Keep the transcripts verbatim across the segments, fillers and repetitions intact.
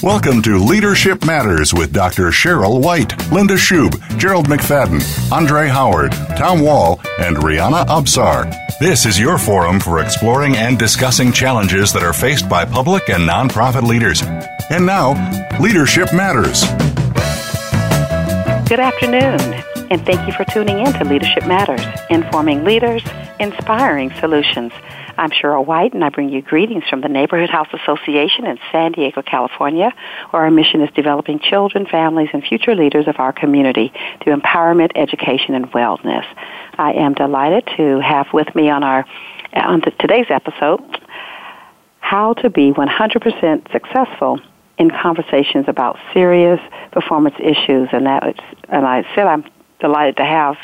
Welcome to Leadership Matters with Doctor Sheryl White, Linda Schub, Gerald McFadden, Andre Howard, Tom Wall, and Rihanna Absar. This is your forum for exploring and discussing challenges that are faced by public and nonprofit leaders. And now, Leadership Matters. Good afternoon, and thank you for tuning in to Leadership Matters, informing leaders, inspiring solutions. I'm Sheryl White, and I bring you greetings from the Neighborhood House Association in San Diego, California, where our mission is developing children, families, and future leaders of our community through empowerment, education, and wellness. I am delighted to have with me on our on today's episode, how to be one hundred percent successful in conversations about serious performance issues, and that and I said I'm delighted to have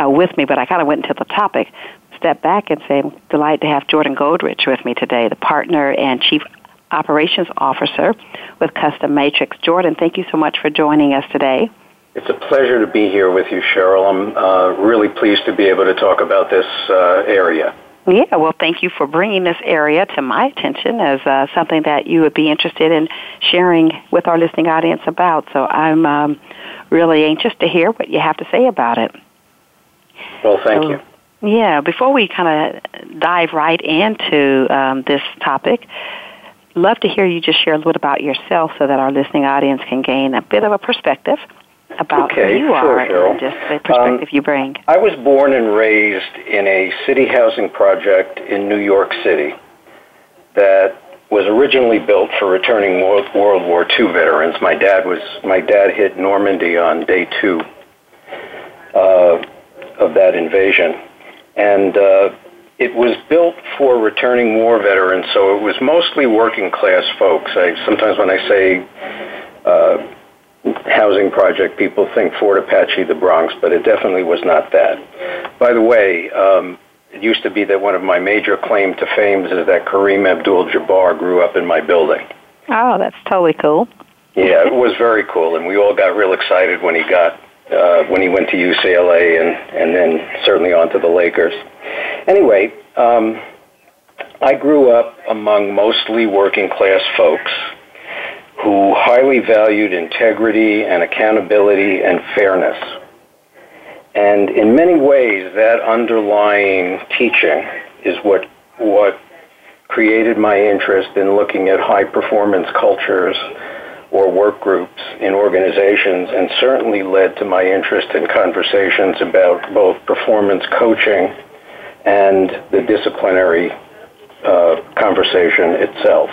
uh, with me, but I kind of went into the topic. Step back and say I'm delighted to have Jordan Goldrich with me today, the partner and chief operations officer with CUSTOMatrix. Jordan, thank you so much for joining us today. It's a pleasure to be here with you, Sheryl. I'm uh, really pleased to be able to talk about this uh, area. Yeah, well, thank you for bringing this area to my attention as uh, something that you would be interested in sharing with our listening audience about. So I'm um, really anxious to hear what you have to say about it. Well, thank so, you. Yeah, before we kind of dive right into um, this topic, love to hear you just share a little bit about yourself so that our listening audience can gain a bit of a perspective about okay, who you sure, are Cheryl. And just the perspective um, you bring. I was born and raised in a city housing project in New York City that was originally built for returning World War Two veterans. My dad was my dad hit Normandy on day two uh, of that invasion. And uh, it was built for returning war veterans, so it was mostly working-class folks. I, sometimes when I say uh, housing project, people think Fort Apache, the Bronx, but it definitely was not that. By the way, um, it used to be that one of my major claim to fame is that Kareem Abdul-Jabbar grew up in my building. Oh, that's totally cool. Yeah, it was very cool, and we all got real excited when he got Uh, when he went to U C L A and, and then certainly on to the Lakers. Anyway, um, I grew up among mostly working-class folks who highly valued integrity and accountability and fairness. And in many ways, that underlying teaching is what what created my interest in looking at high-performance cultures or work groups in organizations, and certainly led to my interest in conversations about both performance coaching and the disciplinary uh, conversation itself.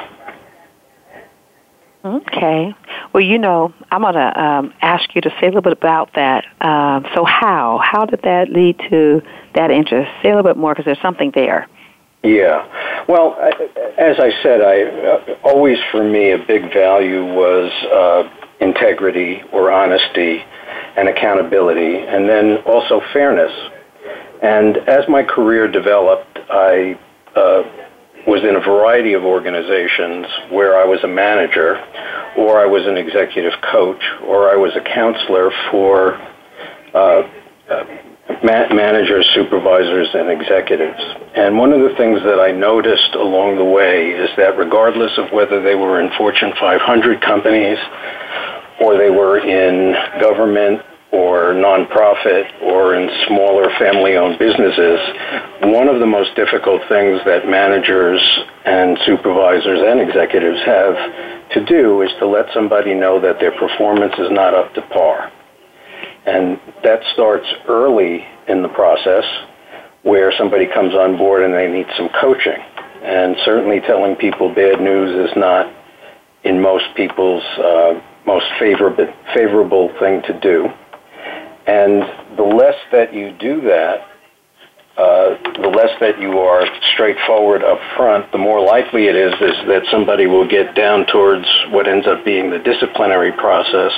Okay. Well, you know, I'm going to um, ask you to say a little bit about that. Um, so how? How did that lead to that interest? Say a little bit more because there's something there. Yeah. Well, I, as I said, I uh, always for me a big value was uh, integrity or honesty and accountability, and then also fairness. And as my career developed, I uh, was in a variety of organizations where I was a manager, or I was an executive coach, or I was a counselor for uh, uh managers, supervisors, and executives. And one of the things that I noticed along the way is that regardless of whether they were in Fortune five hundred companies or they were in government or nonprofit or in smaller family-owned businesses, one of the most difficult things that managers and supervisors and executives have to do is to let somebody know that their performance is not up to par. And that starts early in the process where somebody comes on board and they need some coaching. And certainly telling people bad news is not, in most people's, uh, most favorable, favorable thing to do. And the less that you do that, uh, the less that you are straightforward up front, the more likely it is, is that somebody will get down towards what ends up being the disciplinary process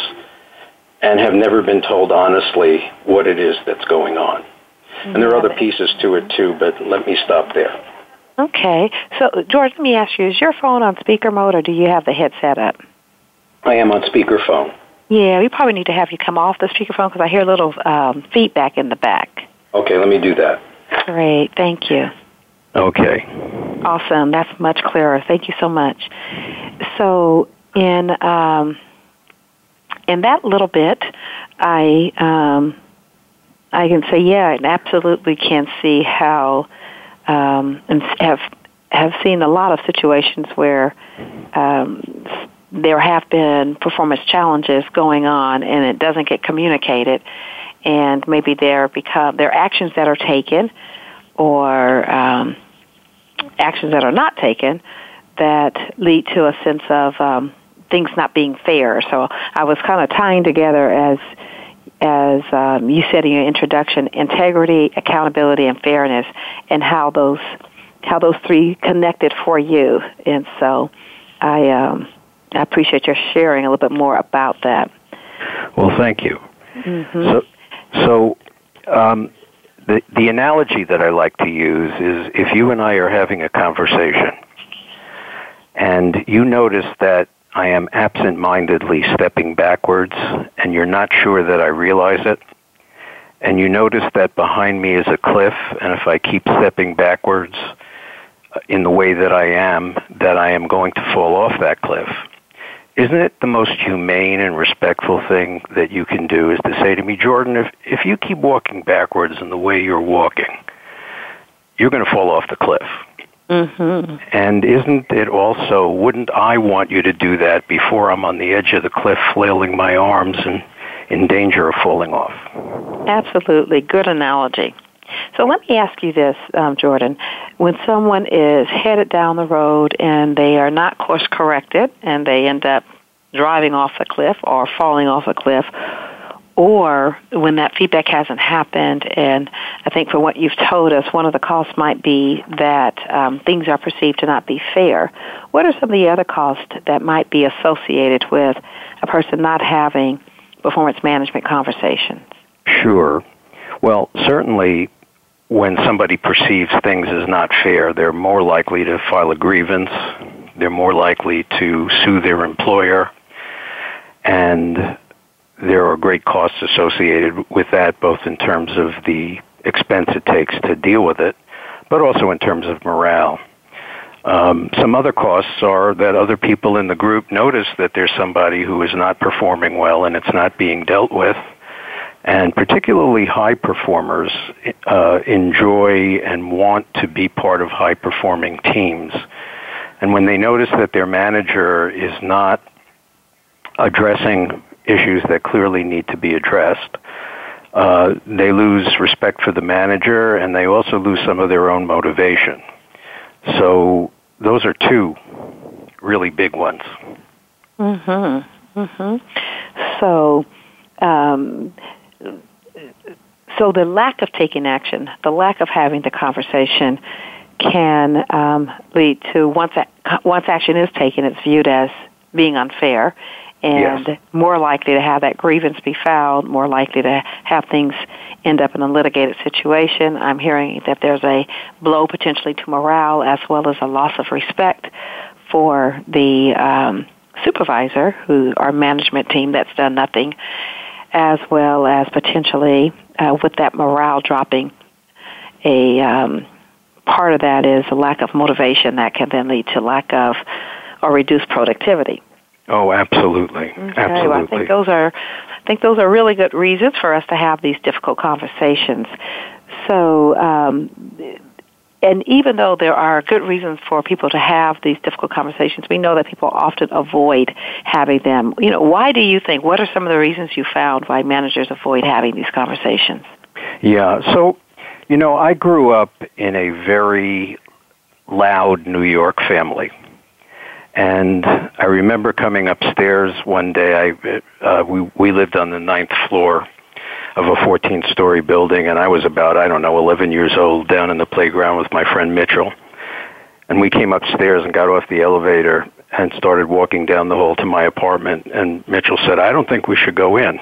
and have never been told honestly what it is that's going on. Mm-hmm. And there are other pieces to it, too, but let me stop there. Okay. So, George, let me ask you, is your phone on speaker mode or do you have the headset up? I am on speakerphone. Yeah, we probably need to have you come off the speakerphone because I hear a little um, feedback in the back. Okay, let me do that. Great, thank you. Okay. Awesome, that's much clearer. Thank you so much. So in um, in that little bit, I um, I can say, yeah, I absolutely can see how, um, and have have seen a lot of situations where Um, there have been performance challenges going on and it doesn't get communicated, and maybe there become there are actions that are taken or um, actions that are not taken that lead to a sense of um, things not being fair. So I was kind of tying together, as as um, you said in your introduction, integrity, accountability, and fairness, and how those how those three connected for you. And so I um I appreciate your sharing a little bit more about that. Well, thank you. Mm-hmm. So, so um, the the analogy that I like to use is if you and I are having a conversation, and you notice that I am absent-mindedly stepping backwards, and you're not sure that I realize it, and you notice that behind me is a cliff, and if I keep stepping backwards in the way that I am, that I am going to fall off that cliff. Isn't it the most humane and respectful thing that you can do is to say to me, Jordan, if, if you keep walking backwards in the way you're walking, you're going to fall off the cliff. Mm-hmm. And isn't it also, wouldn't I want you to do that before I'm on the edge of the cliff flailing my arms and in danger of falling off? Absolutely. Good analogy. So let me ask you this, um, Jordan. When someone is headed down the road and they are not course corrected and they end up driving off a cliff or falling off a cliff, or when that feedback hasn't happened, and I think from what you've told us, one of the causes might be that um, things are perceived to not be fair. What are some of the other causes that might be associated with a person not having performance management conversations? Sure. Well, certainly, when somebody perceives things as not fair, they're more likely to file a grievance, they're more likely to sue their employer, and there are great costs associated with that, both in terms of the expense it takes to deal with it, but also in terms of morale. Um, some other costs are that other people in the group notice that there's somebody who is not performing well and it's not being dealt with. And particularly high performers uh, enjoy and want to be part of high-performing teams. And when they notice that their manager is not addressing issues that clearly need to be addressed, uh, they lose respect for the manager, and they also lose some of their own motivation. So those are two really big ones. Mm-hmm. Mm-hmm. So Um, So the lack of taking action, the lack of having the conversation can um, lead to once a, once action is taken, it's viewed as being unfair, and yes, more likely to have that grievance be filed, more likely to have things end up in a litigated situation. I'm hearing that there's a blow potentially to morale as well as a loss of respect for the um, supervisor, who our management team that's done nothing, as well as potentially uh, with that morale dropping, a um, part of that is a lack of motivation that can then lead to lack of or reduced productivity. Oh, absolutely, okay, absolutely. Well, I think those are, I think those are really good reasons for us to have these difficult conversations. So, um, and even though there are good reasons for people to have these difficult conversations, we know that people often avoid having them. You know, why do you think, what are some of the reasons you found why managers avoid having these conversations? Yeah, so, you know, I grew up in a very loud New York family. And I remember coming upstairs one day, I, uh, we, we lived on the ninth floor of a fourteen-story building, and I was about, I don't know, eleven years old, down in the playground with my friend Mitchell. And we came upstairs and got off the elevator and started walking down the hall to my apartment, and Mitchell said, I don't think we should go in.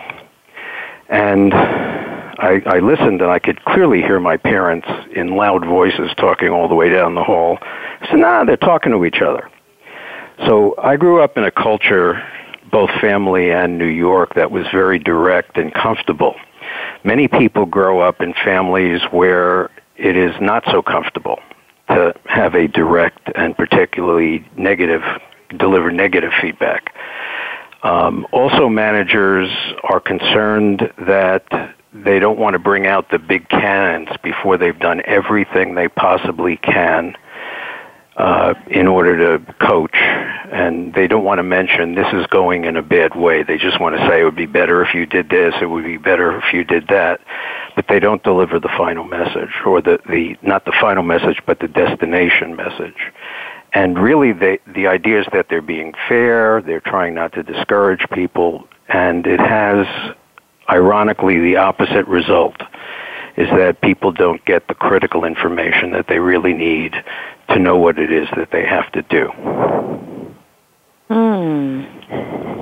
And I, I listened, and I could clearly hear my parents in loud voices talking all the way down the hall. I said, nah, they're talking to each other. So I grew up in a culture, both family and New York, that was very direct and comfortable. Many people grow up in families where it is not so comfortable to have a direct and particularly negative, deliver negative feedback. Um, also, managers are concerned that they don't want to bring out the big cannons before they've done everything they possibly can uh, in order to coach. And they don't want to mention this is going in a bad way. They just want to say it would be better if you did this, it would be better if you did that. But they don't deliver the final message, or the, the not the final message, but the destination message. And really, they, the idea is that they're being fair, they're trying not to discourage people, and it has, ironically, the opposite result, is that people don't get the critical information that they really need to know what it is that they have to do. Hmm.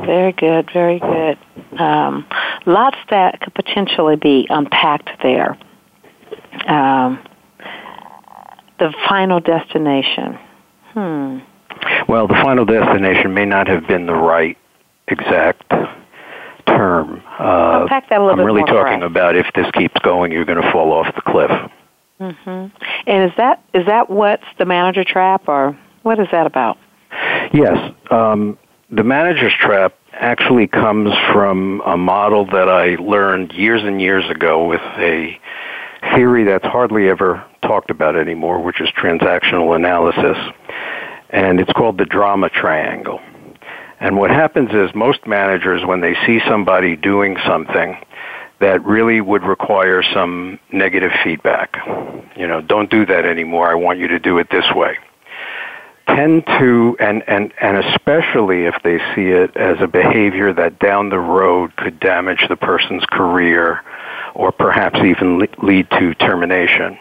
Very good, very good. Um, lots that could potentially be unpacked there. Um, the final destination. Hmm. Well, the final destination may not have been the right exact term. Uh, Unpack that a little I'm bit really more talking for us. About if this keeps going, you're going to fall off the cliff. Mm-hmm. And is that is that what's the manager trap, or what is that about? Yes. Um, the manager's trap actually comes from a model that I learned years and years ago with a theory that's hardly ever talked about anymore, which is transactional analysis, and it's called the drama triangle. And what happens is most managers, when they see somebody doing something that really would require some negative feedback, you know, don't do that anymore, I want you to do it this way, tend to, and, and, and especially if they see it as a behavior that down the road could damage the person's career or perhaps even lead to termination,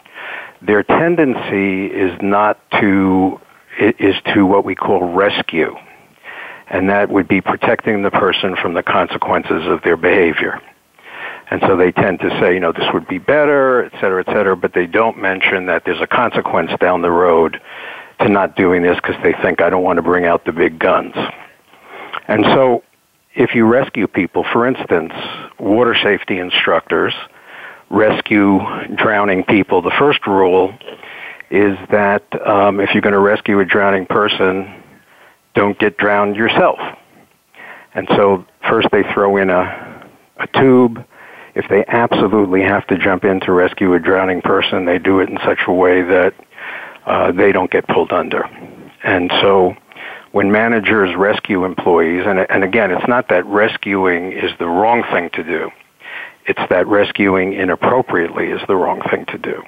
their tendency is not to, is to what we call rescue. And that would be protecting the person from the consequences of their behavior. And so they tend to say, you know, this would be better, et cetera, et cetera, but they don't mention that there's a consequence down the road to not doing this because they think, I don't want to bring out the big guns. And so if you rescue people, for instance, water safety instructors rescue drowning people. The first rule is that um, if you're going to rescue a drowning person, don't get drowned yourself. And so first they throw in a, a tube. If they absolutely have to jump in to rescue a drowning person, they do it in such a way that uh, they don't get pulled under. And so when managers rescue employees, and, and again, it's not that rescuing is the wrong thing to do. It's that rescuing inappropriately is the wrong thing to do.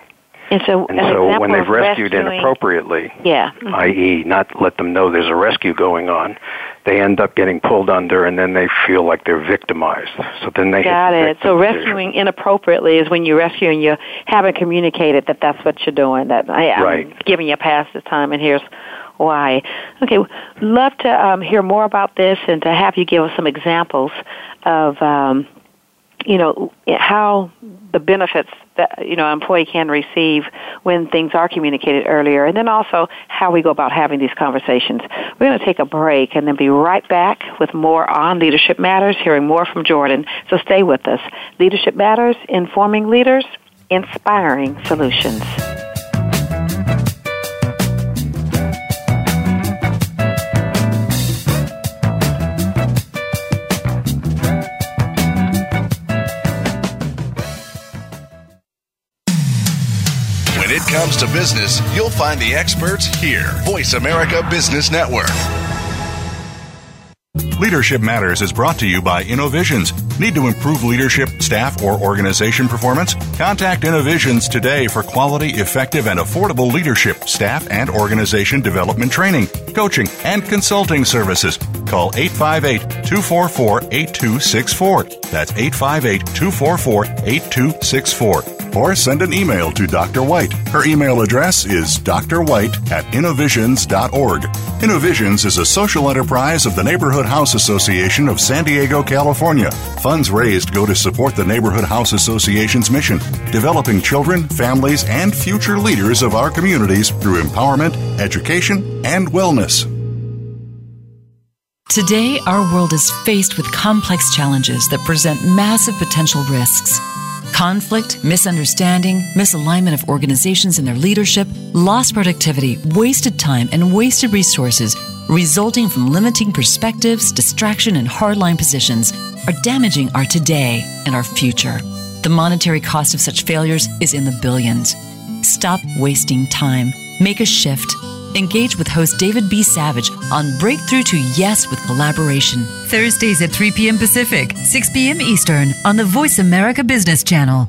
And so, and so when they've rescued inappropriately, yeah. Mm-hmm. that is not let them know there's a rescue going on, they end up getting pulled under, and then they feel like they're victimized. So then they got it. So rescuing inappropriately is when you rescue and you haven't communicated that that's what you're doing. That I, I'm right. giving you a pass this time, and here's why. Okay, love to um, hear more about this and to have you give us some examples of. Um, you know, how the benefits that, you know, an employee can receive when things are communicated earlier, and then also how we go about having these conversations. We're going to take a break and then be right back with more on Leadership Matters, hearing more from Jordan. So stay with us. Leadership Matters, informing leaders, inspiring solutions. When it comes to business, you'll find the experts here. Voice America Business Network. Leadership Matters is brought to you by InnoVisions. Need to improve leadership, staff, or organization performance? Contact InnoVisions today for quality, effective, and affordable leadership, staff, and organization development training, coaching, and consulting services. call eight five eight, two four four, eight two six four. That's eight five eight, two four four, eight two six four. Or send an email to Doctor White. Her email address is d r white at innovisions dot org. InnoVisions is a social enterprise of the Neighborhood House Association of San Diego, California. Funds raised go to support the Neighborhood House Association's mission, developing children, families, and future leaders of our communities through empowerment, education, and wellness. Today, our world is faced with complex challenges that present massive potential risks. Conflict, misunderstanding, misalignment of organizations and their leadership, lost productivity, wasted time, and wasted resources resulting from limiting perspectives, distraction, and hardline positions are damaging our today and our future. The monetary cost of such failures is in the billions. Stop wasting time. Make a shift. Engage with host David B. Savage on Breakthrough to Yes with Collaboration. Thursdays at three p.m. Pacific, six p.m. Eastern on the Voice America Business Channel.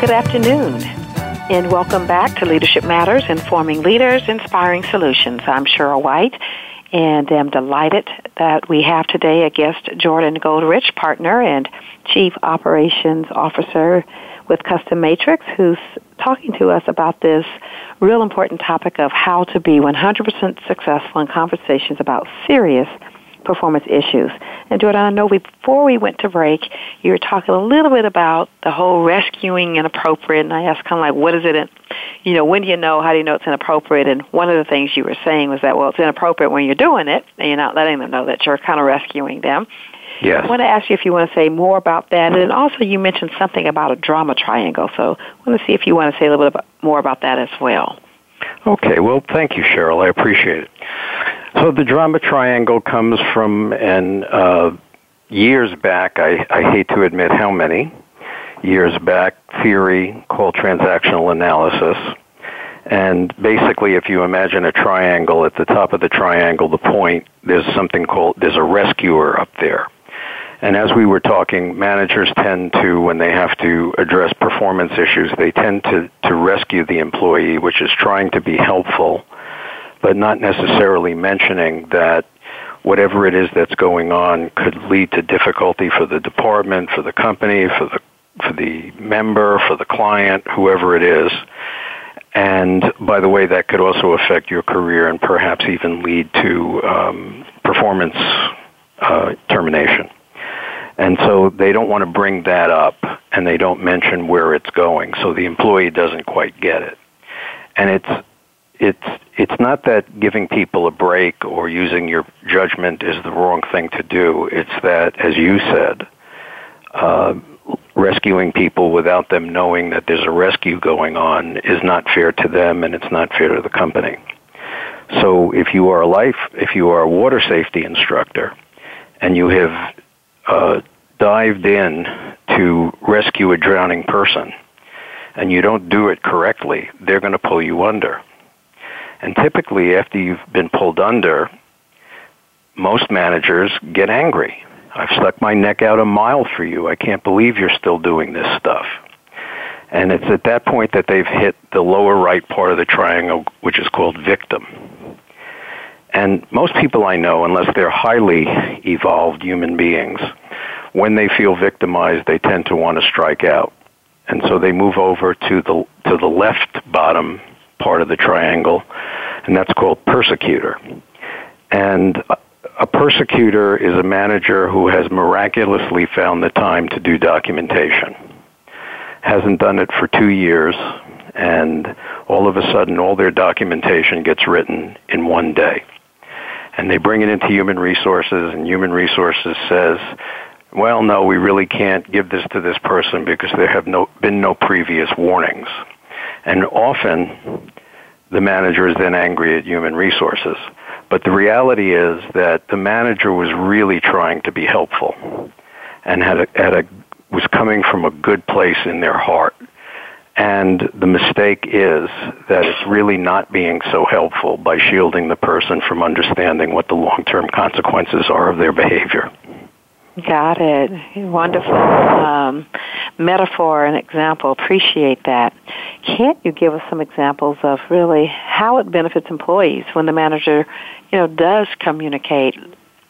Good afternoon, and welcome back to Leadership Matters, Informing Leaders, Inspiring Solutions. I'm Sheryl White, and I'm delighted that we have today a guest, Jordan Goldrich, partner and chief operations officer with CUSTOMatrix, who's talking to us about this real important topic of how to be one hundred percent successful in conversations about serious performance issues. And Jordan, I know before we went to break, you were talking a little bit about the whole rescuing inappropriate, and I asked kind of like, what is it, in, you know, when do you know, how do you know it's inappropriate? And one of the things you were saying was that, well, it's inappropriate when you're doing it, and you're not letting them know that you're kind of rescuing them. Yes. I want to ask you if you want to say more about that, and then also you mentioned something about a drama triangle, so I want to see if you want to say a little bit more about that as well. Okay, well, thank you, Sheryl. I appreciate it. So the drama triangle comes from an uh, years back, I, I hate to admit how many, years back theory called transactional analysis. And basically, if you imagine a triangle, at the top of the triangle, the point, there's something called, there's a rescuer up there. And as we were talking, managers tend to, when they have to address performance issues, they tend to, to rescue the employee, which is trying to be helpful, but not necessarily mentioning that whatever it is that's going on could lead to difficulty for the department, for the company, for the for the member, for the client, whoever it is. And by the way, that could also affect your career and perhaps even lead to um, performance uh, termination. And so they don't want to bring that up, and they don't mention where it's going, so the employee doesn't quite get it. And it's it's it's not that giving people a break or using your judgment is the wrong thing to do. It's that, as you said, uh, rescuing people without them knowing that there's a rescue going on is not fair to them, and it's not fair to the company. So if you are a life, if you are a water safety instructor, and you have Uh, dived in to rescue a drowning person, and you don't do it correctly, they're going to pull you under. And typically, after you've been pulled under, most managers get angry. I've stuck my neck out a mile for you. I can't believe you're still doing this stuff. And it's at that point that they've hit the lower right part of the triangle, which is called victim. And most people I know, unless they're highly evolved human beings, when they feel victimized, they tend to want to strike out. And so they move over to the to the left bottom part of the triangle, and that's called persecutor. And a persecutor is a manager who has miraculously found the time to do documentation. Hasn't done it for two years, and all of a sudden all their documentation gets written in one day. And they bring it into human resources, and human resources says, well, no, we really can't give this to this person because there have no, been no previous warnings. And often the manager is then angry at human resources. But the reality is that the manager was really trying to be helpful and had a, had a, was coming from a good place in their heart. And the mistake is that it's really not being so helpful by shielding the person from understanding what the long-term consequences are of their behavior. Got it. Wonderful um, metaphor and example. Appreciate that. Can't you give us some examples of really how it benefits employees when the manager, you know, does communicate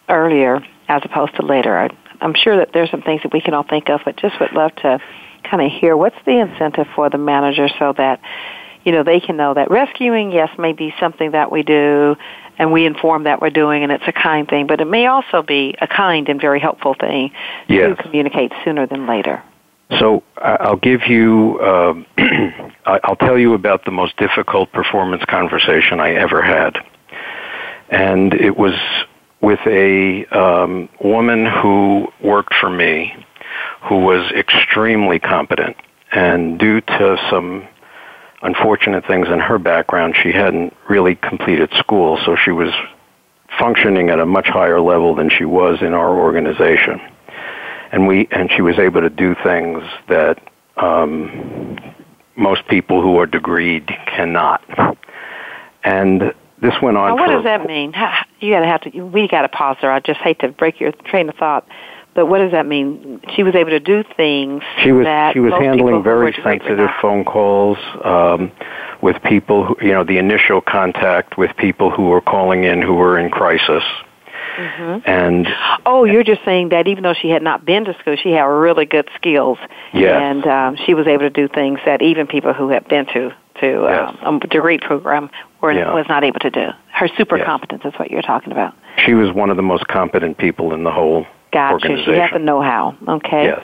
earlier as opposed to later? I, I'm sure that there's some things that we can all think of, but just would love to kind of hear what's the incentive for the manager so that, you know, they can know that rescuing, yes, may be something that we do, and we inform that we're doing, and it's a kind thing, but it may also be a kind and very helpful thing yes. to communicate sooner than later. So I'll give you, uh, I'll tell you about the most difficult performance conversation I ever had. And it was with a um, woman who worked for me who was extremely competent, and due to some unfortunate things in her background, she hadn't really completed school, so she was functioning at a much higher level than she was in our organization. And we and she was able to do things that um, most people who are degreed cannot. And this went on. Now, what for, does that mean? You gotta have to. We gotta pause there. I just hate to break your train of thought. But what does that mean? She was able to do things. She was that she was handling very sensitive phone calls um, with people who, you know, the initial contact with people who were calling in who were in crisis. Mm-hmm. And oh, you're just saying that even though she had not been to school, she had really good skills. Yes. And um, she was able to do things that even people who had been to to yes. um, a degree program were yeah. was not able to do. Her super yes. competence is what you're talking about. She was one of the most competent people in the whole. Gotcha. You have to know how. Okay. Yes.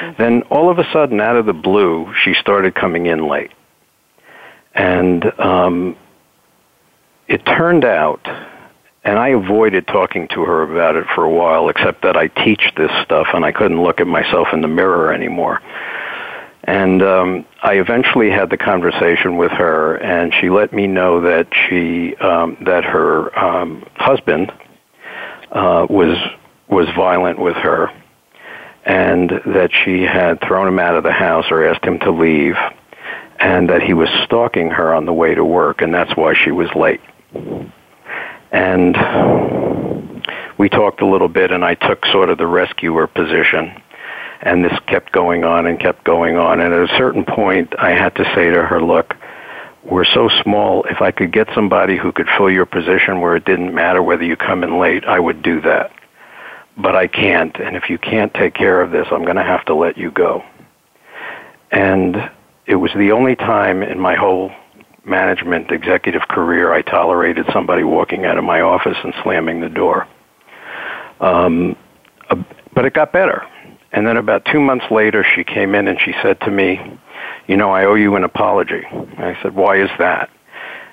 Mm-hmm. Then all of a sudden, out of the blue, she started coming in late. And um, it turned out, and I avoided talking to her about it for a while, except that I teach this stuff, and I couldn't look at myself in the mirror anymore. And um, I eventually had the conversation with her, and she let me know that she um, that her um, husband uh, was... was violent with her, and that she had thrown him out of the house or asked him to leave, and that he was stalking her on the way to work, and that's why she was late. And we talked a little bit, and I took sort of the rescuer position, and this kept going on and kept going on, and at a certain point, I had to say to her, look, we're so small, if I could get somebody who could fill your position where it didn't matter whether you come in late, I would do that. But I can't, and if you can't take care of this, I'm going to have to let you go. And it was the only time in my whole management executive career I tolerated somebody walking out of my office and slamming the door. Um, but it got better. And then about two months later, she came in and she said to me, you know, I owe you an apology. And I said, why is that?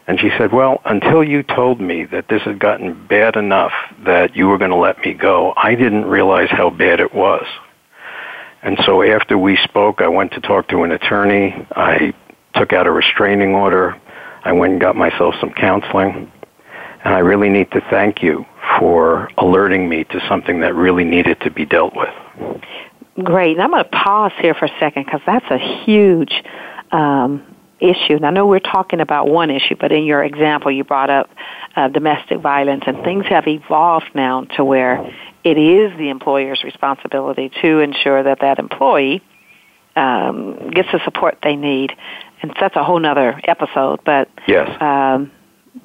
And she said, well, until you told me that this had gotten bad enough that you were going to let me go, I didn't realize how bad it was. And so after we spoke, I went to talk to an attorney. I took out a restraining order. I went and got myself some counseling. And I really need to thank you for alerting me to something that really needed to be dealt with. Great. And I'm going to pause here for a second because that's a huge um issue. And I know we're talking about one issue, but in your example, you brought up uh, domestic violence, and things have evolved now to where it is the employer's responsibility to ensure that that employee um, gets the support they need. And that's a whole nother episode, but yes. um,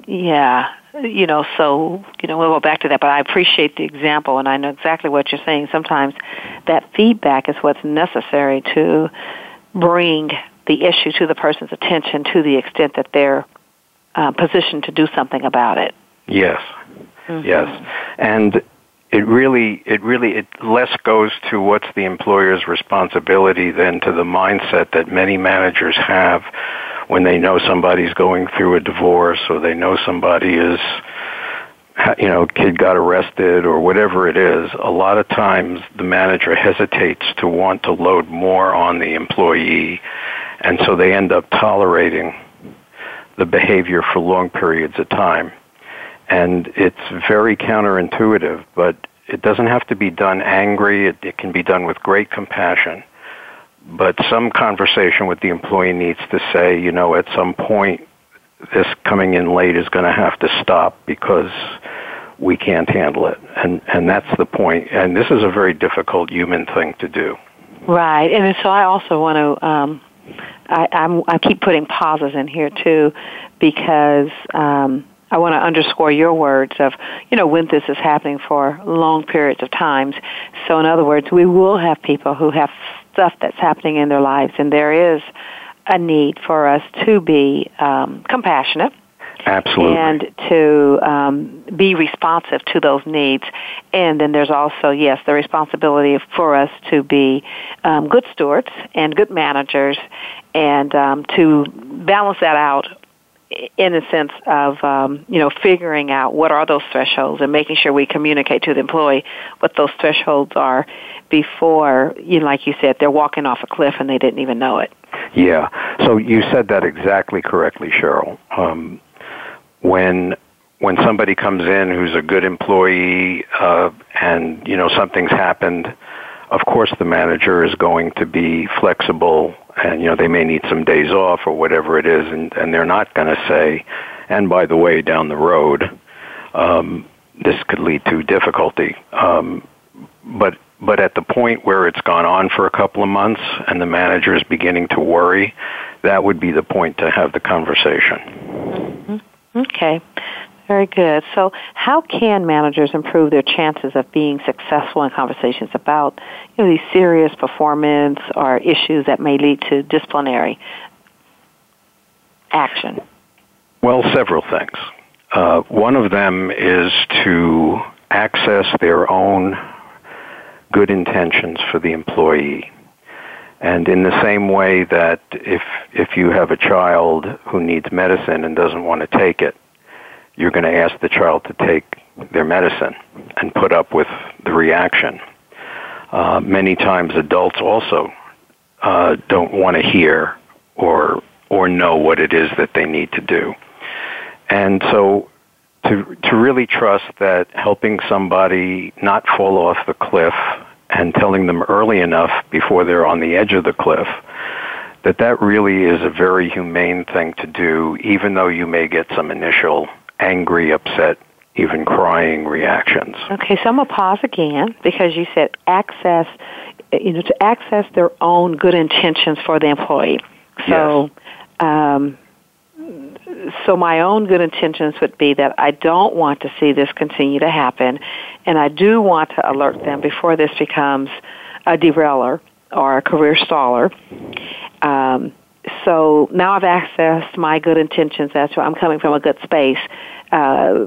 yeah, you know, so, you know, we'll go back to that, but I appreciate the example, and I know exactly what you're saying. Sometimes that feedback is what's necessary to bring the issue to the person's attention to the extent that they're uh, positioned to do something about it. Yes, mm-hmm. yes. And it really, it really, it less goes to what's the employer's responsibility than to the mindset that many managers have when they know somebody's going through a divorce, or they know somebody is, you know, kid got arrested or whatever it is. A lot of times the manager hesitates to want to load more on the employee, and so they end up tolerating the behavior for long periods of time. And it's very counterintuitive, but it doesn't have to be done angry. It, it can be done with great compassion. But some conversation with the employee needs to say, you know, at some point, this coming in late is going to have to stop because we can't handle it. And and that's the point. And this is a very difficult human thing to do. Right. And so I also want to, um, I, I'm, I keep putting pauses in here, too, because um, I want to underscore your words of, you know, when this is happening for long periods of times. So in other words, we will have people who have stuff that's happening in their lives, and there is a need for us to be um, compassionate. Absolutely. And to um, be responsive to those needs. And then there's also, yes, the responsibility for us to be um, good stewards and good managers, and um, to balance that out in a sense of, um, you know, figuring out what are those thresholds and making sure we communicate to the employee what those thresholds are before, you know, like you said, they're walking off a cliff and they didn't even know it. Yeah. So you said that exactly correctly, Cheryl. Um, when when somebody comes in who's a good employee uh, and, you know, something's happened, of course the manager is going to be flexible, and, you know, they may need some days off or whatever it is, and, and they're not going to say, and by the way, down the road, um, this could lead to difficulty. Um, but but at the point where it's gone on for a couple of months and the manager is beginning to worry, that would be the point to have the conversation. Mm-hmm. Okay. Very good. So how can managers improve their chances of being successful in conversations about, you know, these serious performance or issues that may lead to disciplinary action? Well, several things. Uh, one of them is to access their own good intentions for the employee. And in the same way that if if you have a child who needs medicine and doesn't want to take it, you're going to ask the child to take their medicine and put up with the reaction. Uh, many times adults also uh, don't want to hear or or know what it is that they need to do. And so to to really trust that helping somebody not fall off the cliff and telling them early enough before they're on the edge of the cliff, that that really is a very humane thing to do, even though you may get some initial angry, upset, even crying reactions. Okay, so I'm going to pause again because you said access, you know, to access their own good intentions for the employee. So, yes. um, so my own good intentions would be that I don't want to see this continue to happen, and I do want to alert them before this becomes a derailer or a career staller. Um, so now I've accessed my good intentions. That's why I'm coming from a good space. Uh,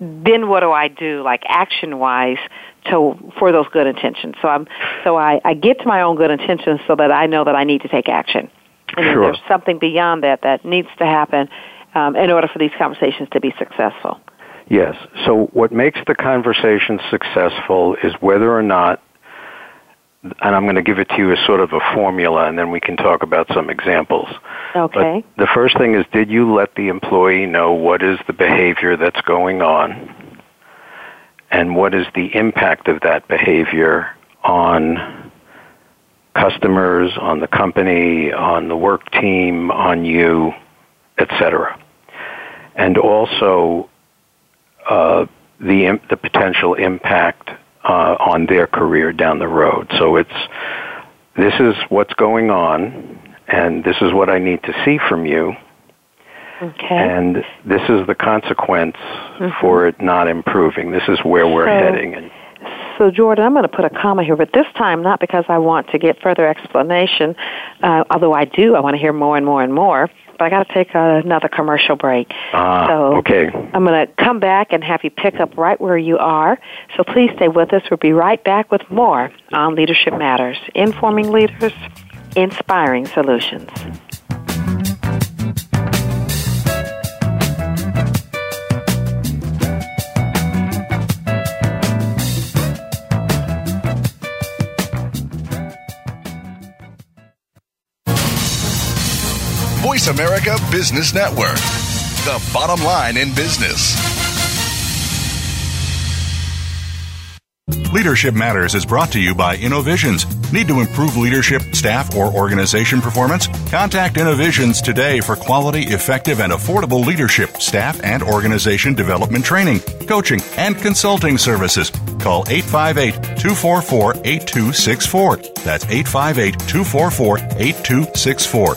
then what do I do, like action-wise, to for those good intentions? So I'm so I, I get to my own good intentions so that I know that I need to take action. And sure. There's something beyond that that needs to happen um, in order for these conversations to be successful. Yes. So what makes the conversation successful is whether or not, and I'm going to give it to you as sort of a formula, and then we can talk about some examples. Okay. But the first thing is, did you let the employee know what is the behavior that's going on, and what is the impact of that behavior on customers, on the company, on the work team, on you, et cetera. And also uh, the the potential impact Uh, on their career down the road. So it's, this is what's going on, and this is what I need to see from you, Okay. And this is the consequence mm-hmm. for it not improving. This is where we're so, heading. So, Jordan, I'm going to put a comma here, but this time not because I want to get further explanation, uh, although I do. I want to hear more and more and more. But I got to take another commercial break. Ah, so okay. I'm going to come back and have you pick up right where you are. So please stay with us. We'll be right back with more on Leadership Matters, informing leaders, inspiring solutions. Voice America Business Network, the bottom line in business. Leadership Matters is brought to you by InnoVisions. Need to improve leadership, staff, or organization performance? Contact InnoVisions today for quality, effective, and affordable leadership, staff, and organization development training, coaching, and consulting services. Call eight five eight, two four four, eight two six four. That's eight five eight, two four four, eight two six four.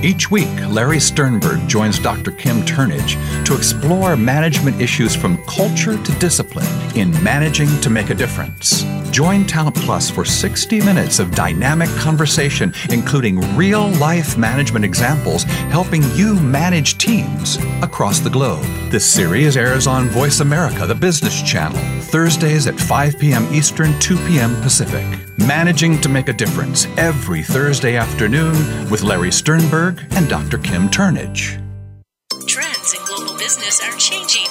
Each week, Larry Sternberg joins Doctor Kim Turnage to explore management issues from culture to discipline in Managing to Make a Difference. Join Talent Plus for sixty minutes of dynamic conversation, including real-life management examples helping you manage teams across the globe. This series airs on Voice America, the business channel, Thursdays at five p.m. Eastern, two p.m. Pacific. Managing to Make a Difference, every Thursday afternoon with Larry Sternberg and Doctor Kim Turnage. Trends in global business are changing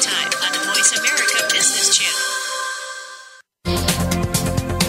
Time on the Voice America Business Channel.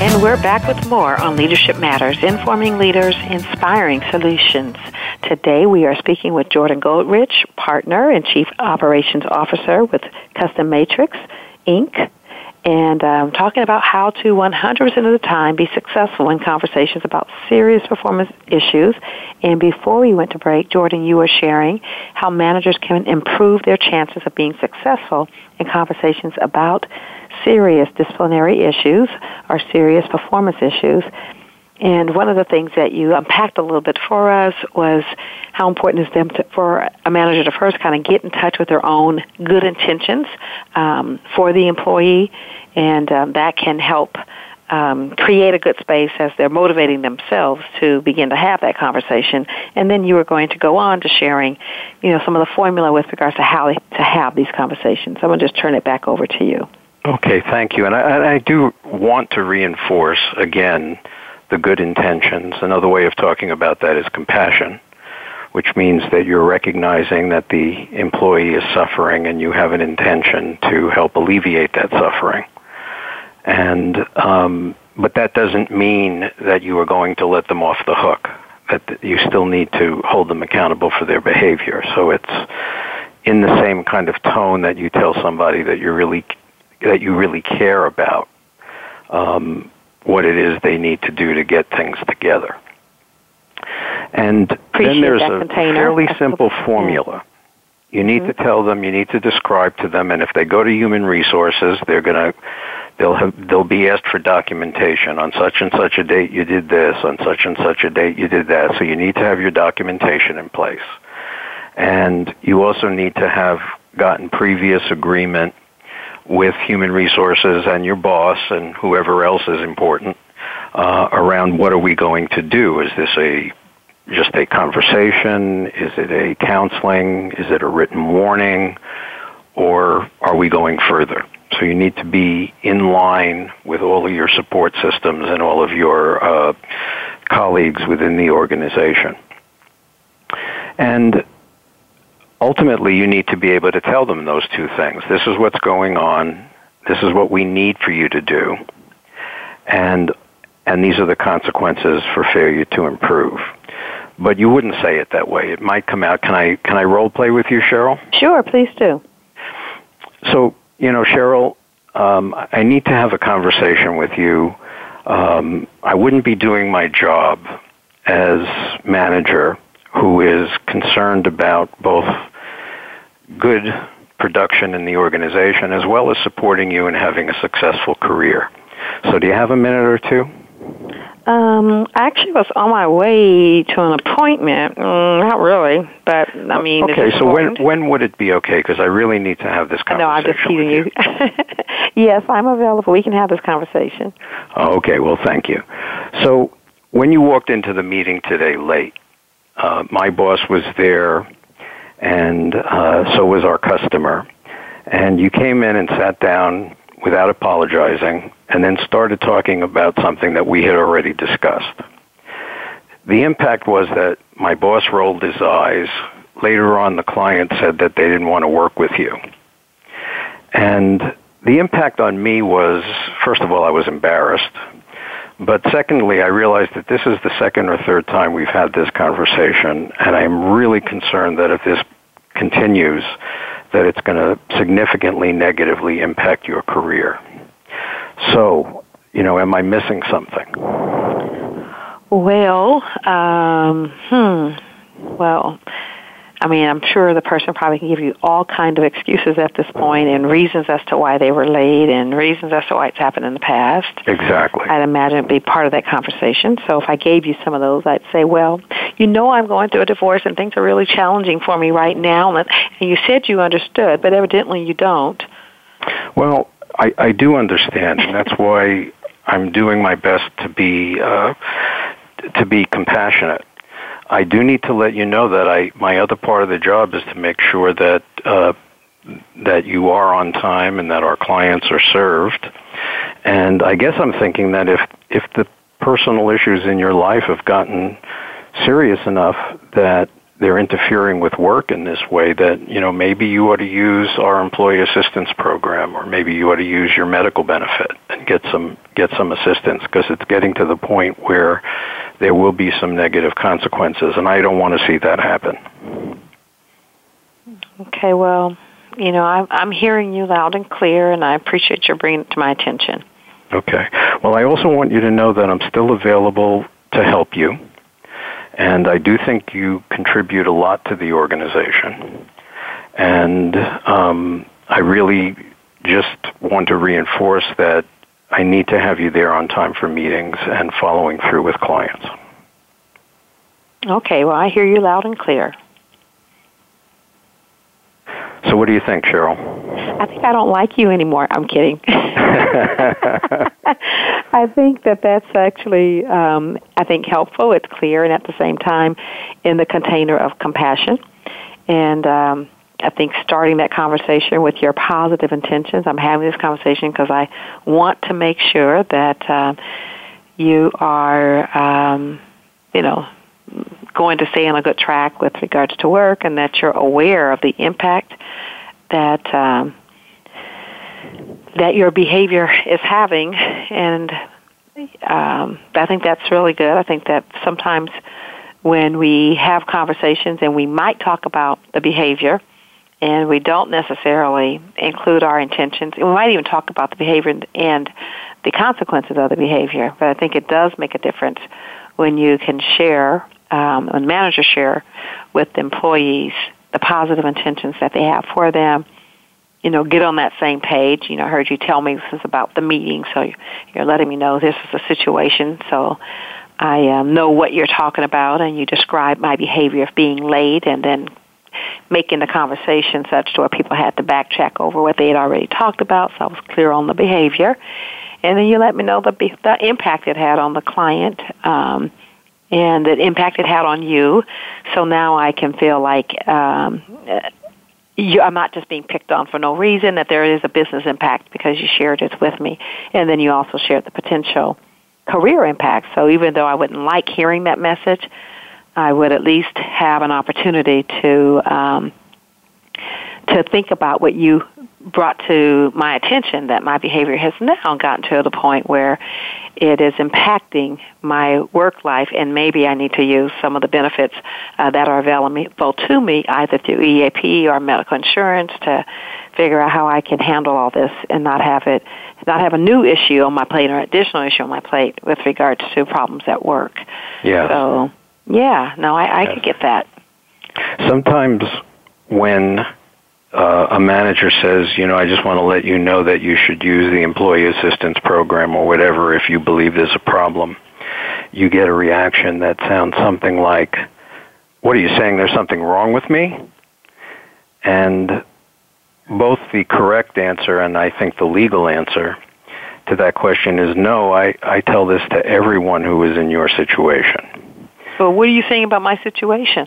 And we're back with more on Leadership Matters, informing leaders, inspiring solutions. Today we are speaking with Jordan Goldrich, partner and chief operations officer with CUSTOMatrix, Incorporated, and um, talking about how to one hundred percent of the time be successful in conversations about serious performance issues. And before we went to break, Jordan, you were sharing how managers can improve their chances of being successful in conversations about serious disciplinary issues or serious performance issues. And one of the things that you unpacked a little bit for us was how important is them to, for a manager to first kind of get in touch with their own good intentions um, for the employee, and um, that can help um, create a good space as they're motivating themselves to begin to have that conversation. And then you were going to go on to sharing, you know, some of the formula with regards to how to have these conversations. I'm going to just turn it back over to you. Okay, thank you. And I, I do want to reinforce again the good intentions. Another way of talking about that is compassion, which means that you're recognizing that the employee is suffering and you have an intention to help alleviate that suffering. And um, but that doesn't mean that you are going to let them off the hook, that you still need to hold them accountable for their behavior. So it's in the same kind of tone that you tell somebody that you're really that you really care about um, what it is they need to do to get things together. And Appreciate then there's a container. fairly That's simple the, formula. Yeah. You need mm-hmm. to tell them, you need to describe to them, and if they go to human resources, they're going to They'll have, they'll be asked for documentation. On such and such a date you did this, on such and such a date you did that. So you need to have your documentation in place. And you also need to have gotten previous agreement with human resources and your boss and whoever else is important uh, around what are we going to do. Is this a just a conversation? Is it a counseling? Is it a written warning? Or are we going further? So you need to be in line with all of your support systems and all of your uh, colleagues within the organization. And ultimately, you need to be able to tell them those two things. This is what's going on. This is what we need for you to do. And and these are the consequences for failure to improve. But you wouldn't say it that way. It might come out. Can I, can I role play with you, Sheryl? Sure, please do. So, you know, Sheryl, um, I need to have a conversation with you. Um, I wouldn't be doing my job as manager who is concerned about both good production in the organization as well as supporting you in having a successful career. So do you have a minute or two? Um, I actually was on my way to an appointment. Mm, not really, but I mean. Okay, so important. when when would it be okay? Because I really need to have this conversation. No, I'm just teasing you. you. Yes, I'm available. We can have this conversation. Okay, well, thank you. So when you walked into the meeting today late, uh, my boss was there, and uh, so was our customer. And you came in and sat down without apologizing, and then started talking about something that we had already discussed. The impact was that my boss rolled his eyes. Later on, the client said that they didn't want to work with you. And the impact on me was, first of all, I was embarrassed. But secondly, I realized that this is the second or third time we've had this conversation, and I'm really concerned that if this continues, that it's going to significantly negatively impact your career. So, you know, am I missing something? Well, um, hmm. Well, I mean, I'm sure the person probably can give you all kind of excuses at this point and reasons as to why they were late and reasons as to why it's happened in the past. Exactly. I'd imagine it'd be part of that conversation. So if I gave you some of those, I'd say, well, you know I'm going through a divorce and things are really challenging for me right now. And you said you understood, but evidently you don't. Well, I, I do understand, and that's why I'm doing my best to be uh, to be compassionate. I do need to let you know that I my other part of the job is to make sure that uh, that you are on time and that our clients are served. And I guess I'm thinking that if if the personal issues in your life have gotten serious enough that they're interfering with work in this way, that, you know, maybe you ought to use our employee assistance program, or maybe you ought to use your medical benefit and get some get some assistance, because it's getting to the point where there will be some negative consequences, and I don't want to see that happen. Okay, well, you know, I'm, I'm hearing you loud and clear, and I appreciate your bringing it to my attention. Okay. Well, I also want you to know that I'm still available to help you. And I do think you contribute a lot to the organization. And um, I really just want to reinforce that I need to have you there on time for meetings and following through with clients. Okay, well, I hear you loud and clear. So what do you think, Sheryl? I think I don't like you anymore. I'm kidding. I think that that's actually, um, I think, helpful. It's clear, and at the same time, in the container of compassion. And um, I think starting that conversation with your positive intentions. I'm having this conversation because I want to make sure that uh, you are, um, you know, going to stay on a good track with regards to work, and that you're aware of the impact that um, that your behavior is having. And um, I think that's really good. I think that sometimes when we have conversations and we might talk about the behavior and we don't necessarily include our intentions, and we might even talk about the behavior and the consequences of the behavior, but I think it does make a difference when you can share um, when managers share with employees the positive intentions that they have for them, you know, get on that same page. You know, I heard you tell me this is about the meeting, so you're letting me know this is the situation, so I um, know what you're talking about, and you describe my behavior of being late and then making the conversation such to where people had to back check over what they had already talked about, so I was clear on the behavior. And then you let me know the, the impact it had on the client um, and the impact it had on you, so now I can feel like um, you, I'm not just being picked on for no reason, that there is a business impact because you shared it with me. And then you also shared the potential career impact. So even though I wouldn't like hearing that message, I would at least have an opportunity to um, to think about what you brought to my attention, that my behavior has now gotten to the point where it is impacting my work life, and maybe I need to use some of the benefits uh, that are available to me, either through E A P or medical insurance, to figure out how I can handle all this and not have it, not have a new issue on my plate or additional issue on my plate with regards to problems at work. Yeah. So, yeah, no, I, I yes. could get that. Sometimes when Uh, a manager says, you know, I just want to let you know that you should use the employee assistance program or whatever if you believe there's a problem, you get a reaction that sounds something like, what are you saying, there's something wrong with me? And both the correct answer and I think the legal answer to that question is no, I, I tell this to everyone who is in your situation. Well, what are you saying about my situation?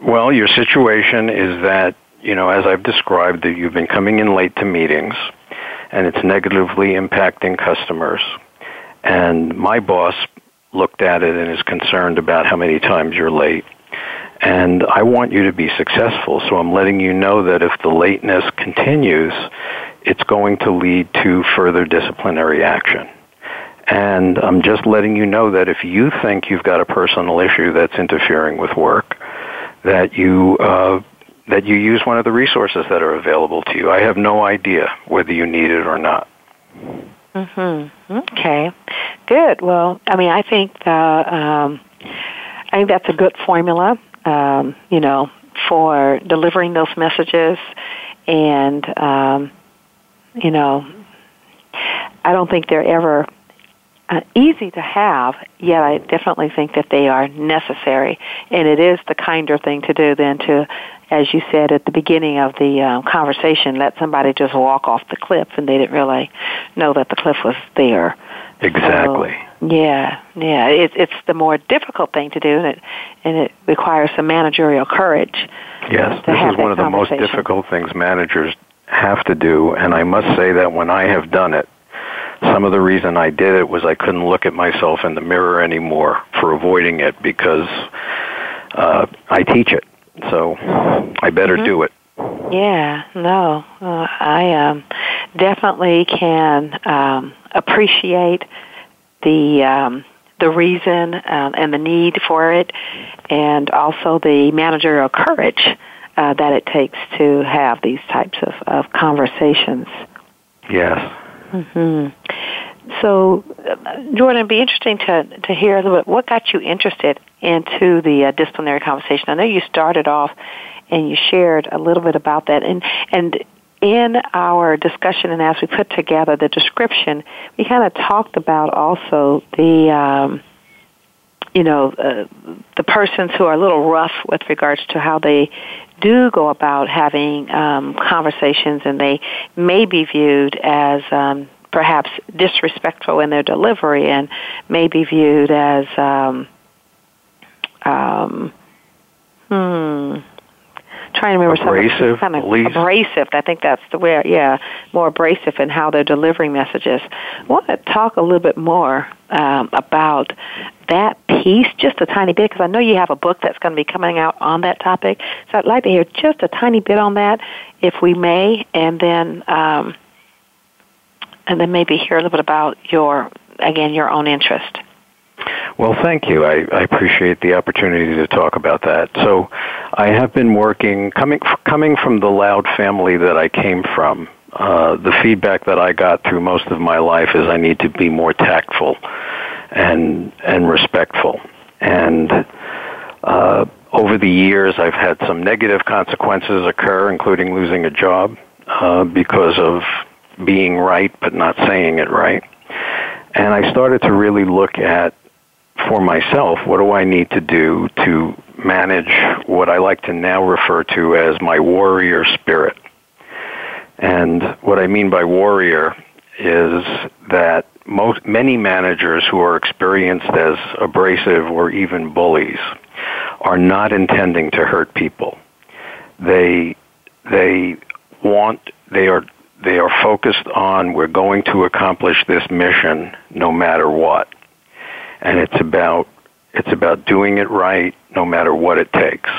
Well, your situation is that, you know, as I've described, that you've been coming in late to meetings, and it's negatively impacting customers. And my boss looked at it and is concerned about how many times you're late. And I want you to be successful, so I'm letting you know that if the lateness continues, it's going to lead to further disciplinary action. And I'm just letting you know that if you think you've got a personal issue that's interfering with work, that you... uh that you use one of the resources that are available to you. I have no idea whether you need it or not. Mm-hmm. Okay, good. Well, I mean, I think uh, um, I think that's a good formula, um, you know, for delivering those messages. And, um, you know, I don't think they're ever Uh, easy to have, yet I definitely think that they are necessary. And it is the kinder thing to do than to, as you said at the beginning of the um, conversation, let somebody just walk off the cliff and they didn't really know that the cliff was there. Exactly. So, yeah, yeah. It, it's the more difficult thing to do, and it, and it requires some managerial courage. Yes, this is one of the most difficult things managers have to do, and I must say that when I have done it, some of the reason I did it was I couldn't look at myself in the mirror anymore for avoiding it because uh, I teach it, so I better mm-hmm. do it. Yeah, no, uh, I um, definitely can um, appreciate the um, the reason uh, and the need for it, and also the managerial courage uh, that it takes to have these types of, of conversations. Yes. Hmm. So, Jordan, it'd be interesting to, to hear a little bit, what got you interested into the uh, disciplinary conversation? I know you started off and you shared a little bit about that. And, and in our discussion and as we put together the description, we kind of talked about also the, um, you know, uh, the persons who are a little rough with regards to how they do go about having um, conversations, and they may be viewed as um, perhaps disrespectful in their delivery, and may be viewed as um, um, hmm, trying to remember abrasive, something kind of police. abrasive. I think that's the way. Yeah, more abrasive in how they're delivering messages. I want to talk a little bit more um, about that piece, just a tiny bit, because I know you have a book that's going to be coming out on that topic. So I'd like to hear just a tiny bit on that, if we may, and then um, and then maybe hear a little bit about your, again, your own interest. Well, thank you. I, I appreciate the opportunity to talk about that. So I have been working, coming coming from the loud family that I came from, uh, the feedback that I got through most of my life is I need to be more tactful and and respectful. And over the years, I've had some negative consequences occur, including losing a job uh, because of being right but not saying it right. And I started to really look at, for myself, what do I need to do to manage what I like to now refer to as my warrior spirit. And what I mean by warrior is that most many managers who are experienced as abrasive or even bullies are not intending to hurt people. They they want they are they are focused on, we're going to accomplish this mission no matter what. And it's about it's about doing it right no matter what it takes.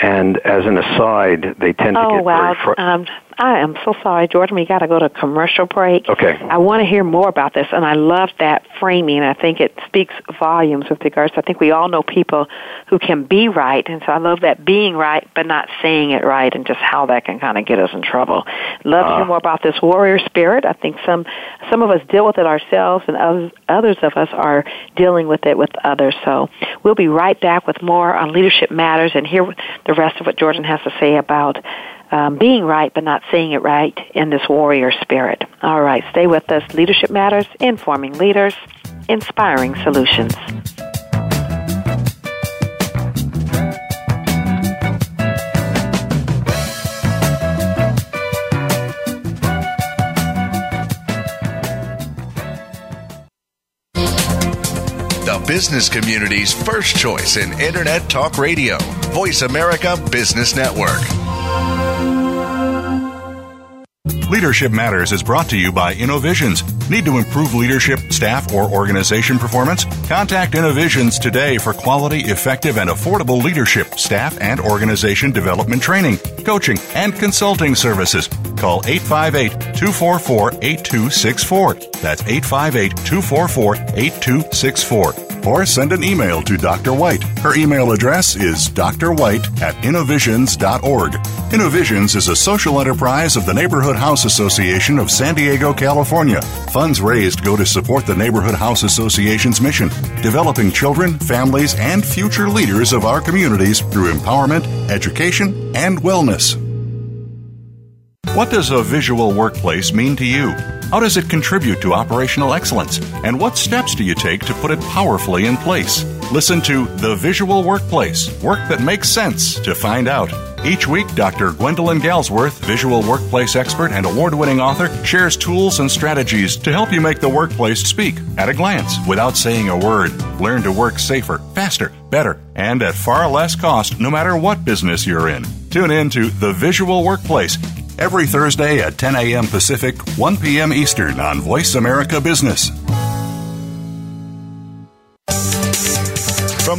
And as an aside, they tend oh, to get wow. very fr- um, I am so sorry, Jordan. We got to go to commercial break. Okay. I want to hear more about this, and I love that framing. I think it speaks volumes with regards to, I think we all know people who can be right, and so I love that being right but not saying it right and just how that can kind of get us in trouble. Love uh, to hear more about this warrior spirit. I think some some of us deal with it ourselves, and others, others of us are dealing with it with others. So we'll be right back with more on Leadership Matters and hear the The rest of what Jordan has to say about um, being right but not saying it right in this warrior spirit. All right, stay with us. Leadership Matters, informing leaders, inspiring solutions. Business community's first choice in Internet Talk Radio, Voice America Business Network. Leadership Matters is brought to you by InnoVisions. Need to improve leadership, staff, or organization performance? Contact InnoVisions today for quality, effective, and affordable leadership, staff, and organization development training, coaching, and consulting services. Call eight five eight, two four four, eight two six four. That's eight five eight, two four four, eight two six four. Or send an email to Doctor White. Her email address is d r white at innovisions dot org. InnoVisions is a social enterprise of the Neighborhood House Association of San Diego, California. Funds raised go to support the Neighborhood House Association's mission, developing children, families, and future leaders of our communities through empowerment, education, and wellness. What does a visual workplace mean to you? How does it contribute to operational excellence? And what steps do you take to put it powerfully in place? Listen to The Visual Workplace, Work That Makes Sense, to find out. Each week, Doctor Gwendolyn Galsworth, visual workplace expert and award-winning author, shares tools and strategies to help you make the workplace speak at a glance without saying a word. Learn to work safer, faster, better, and at far less cost no matter what business you're in. Tune in to The Visual Workplace, every Thursday at ten a.m. Pacific, one p.m. Eastern on Voice America Business. From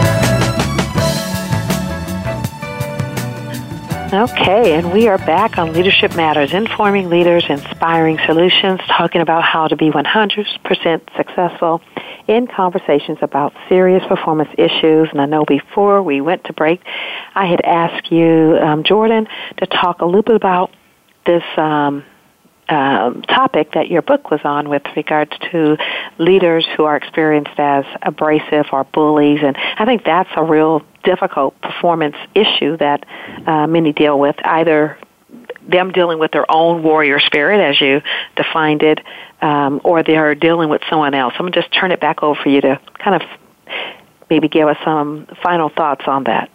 Okay, and we are back on Leadership Matters, informing leaders, inspiring solutions, talking about how to be one hundred percent successful in conversations about serious performance issues. And I know before we went to break, I had asked you, um, Jordan, to talk a little bit about this um, uh, topic that your book was on with regards to leaders who are experienced as abrasive or bullies. And I think that's a real difficult performance issue that uh, many deal with, either them dealing with their own warrior spirit, as you defined it, um, or they are dealing with someone else. I'm going to just turn it back over for you to kind of maybe give us some final thoughts on that.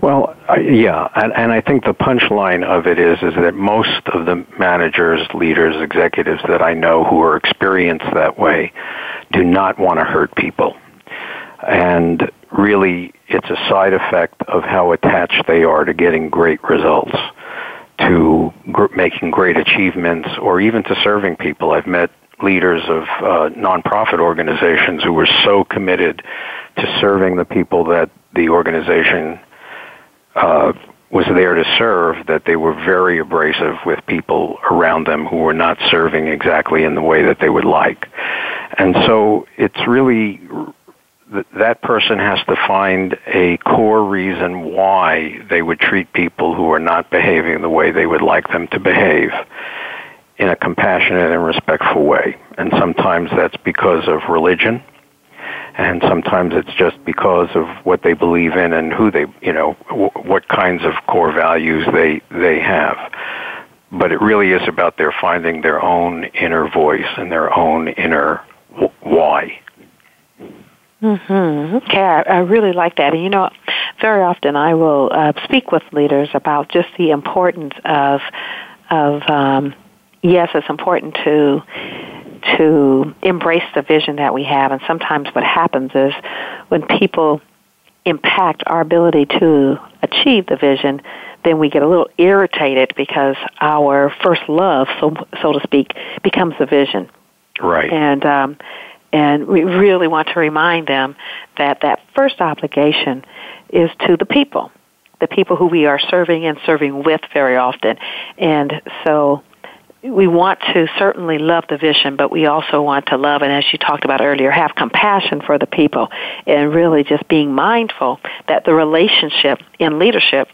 Well, uh, yeah, and, and I think the punchline of it is is that most of the managers, leaders, executives that I know who are experienced that way do not want to hurt people. And really, it's a side effect of how attached they are to getting great results, to gr- making great achievements or even to serving people. I've met leaders of uh, nonprofit organizations who were so committed to serving the people that the organization uh, was there to serve that they were very abrasive with people around them who were not serving exactly in the way that they would like. And so it's really that person has to find a core reason why they would treat people who are not behaving the way they would like them to behave in a compassionate and respectful way. And sometimes that's because of religion, and sometimes it's just because of what they believe in and who they, you know, w- what kinds of core values they they have. But it really is about their finding their own inner voice and their own inner w- why. Mm-hmm. Okay, I, I really like that. And, you know, very often I will uh, speak with leaders about just the importance of, of um, yes, it's important to to embrace the vision that we have. And sometimes what happens is when people impact our ability to achieve the vision, then we get a little irritated because our first love, so so to speak, becomes the vision. Right. And um, and we really want to remind them that that first obligation is to the people, the people who we are serving and serving with very often. And so we want to certainly love the vision, but we also want to love, and as you talked about earlier, have compassion for the people, and really just being mindful that the relationship in leadership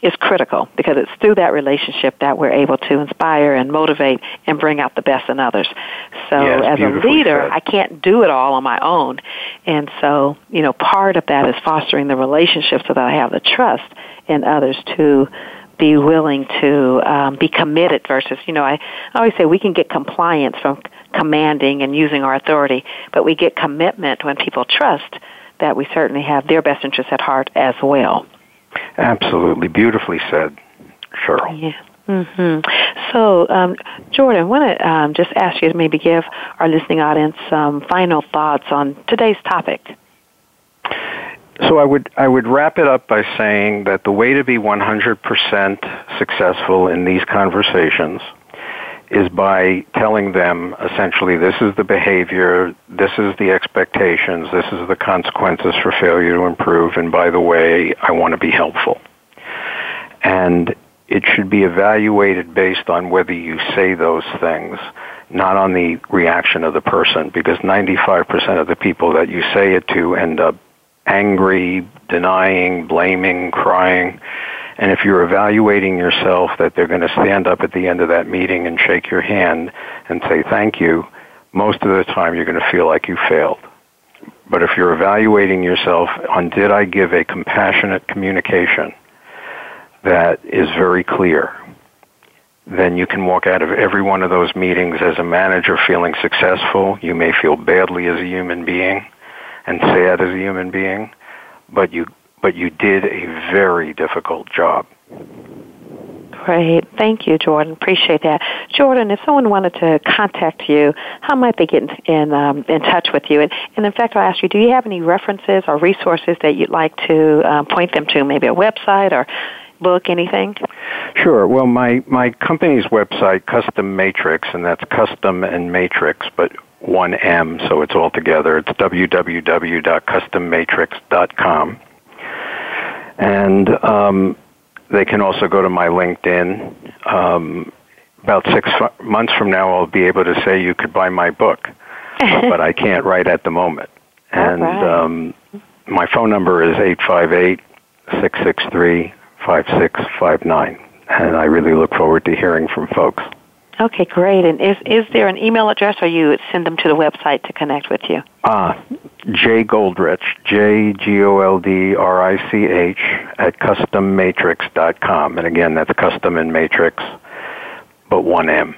is critical, because it's through that relationship that we're able to inspire and motivate and bring out the best in others. So yes, as a leader, said. I can't do it all on my own. And so, you know, part of that is fostering the relationship so that I have the trust in others to be willing to um, be committed versus, you know, I always say we can get compliance from commanding and using our authority, but we get commitment when people trust that we certainly have their best interests at heart as well. Absolutely. Beautifully said, Sheryl. Yeah. Mm-hmm. So, um, Jordan, I want to um, just ask you to maybe give our listening audience some final thoughts on today's topic. So I would I would wrap it up by saying that the way to be one hundred percent successful in these conversations is by telling them essentially this is the behavior, this is the expectations, this is the consequences for failure to improve, and by the way, I want to be helpful. And it should be evaluated based on whether you say those things, not on the reaction of the person, because ninety-five percent of the people that you say it to end up angry, denying, blaming, crying. And if you're evaluating yourself that they're going to stand up at the end of that meeting and shake your hand and say thank you, most of the time you're going to feel like you failed. But if you're evaluating yourself on did I give a compassionate communication that is very clear, then you can walk out of every one of those meetings as a manager feeling successful. You may feel badly as a human being and sad as a human being, but you but you did a very difficult job. Great. Thank you, Jordan. Appreciate that. Jordan, if someone wanted to contact you, how might they get in in, um, in touch with you? And, and in fact, I'll ask you, do you have any references or resources that you'd like to um, point them to, maybe a website or book, anything? Sure. Well, my, my company's website, CUSTOMatrix, and that's custom and matrix, but one M, so it's all together. It's w w w dot custom matrix dot com. And um, they can also go to my LinkedIn. Um, about six f- months from now, I'll be able to say you could buy my book, but I can't right at the moment. And right. um, my phone number is eight five eight, six six three, five six five nine. And I really look forward to hearing from folks. Okay, great. And is is there an email address, or you send them to the website to connect with you? Ah, uh, J Goldrich, J G O L D R I C H at custom matrix dot com, and again, that's custom and matrix, but one M.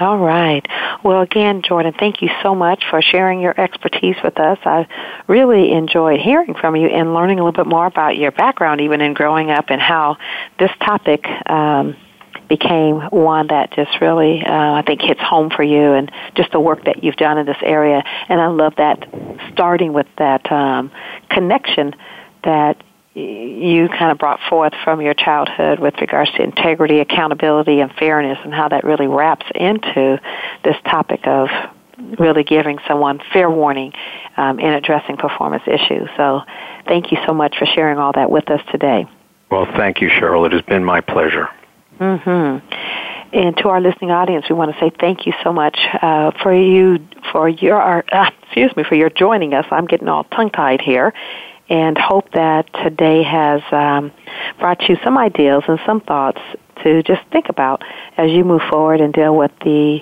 All right. Well, again, Jordan, thank you so much for sharing your expertise with us. I really enjoyed hearing from you and learning a little bit more about your background, even in growing up, and how this topic Um, became one that just really, uh, I think, hits home for you, and just the work that you've done in this area. And I love that, starting with that um, connection that you kind of brought forth from your childhood with regards to integrity, accountability, and fairness, and how that really wraps into this topic of really giving someone fair warning um, in addressing performance issues. So thank you so much for sharing all that with us today. Well, thank you, Cheryl. It has been my pleasure. Mm-hmm. And to our listening audience, we want to say thank you so much uh, for you for your uh, excuse me for your joining us. I'm getting all tongue-tied here, and hope that today has um, brought you some ideas and some thoughts to just think about as you move forward and deal with the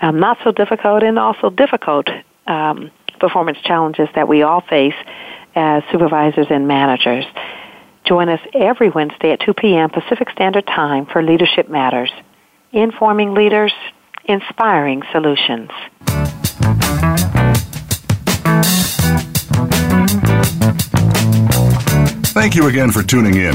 um, not so difficult and also difficult um, performance challenges that we all face as supervisors and managers. Join us every Wednesday at two p.m. Pacific Standard Time for Leadership Matters. Informing leaders, inspiring solutions. Thank you again for tuning in.